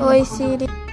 Oi, Siri.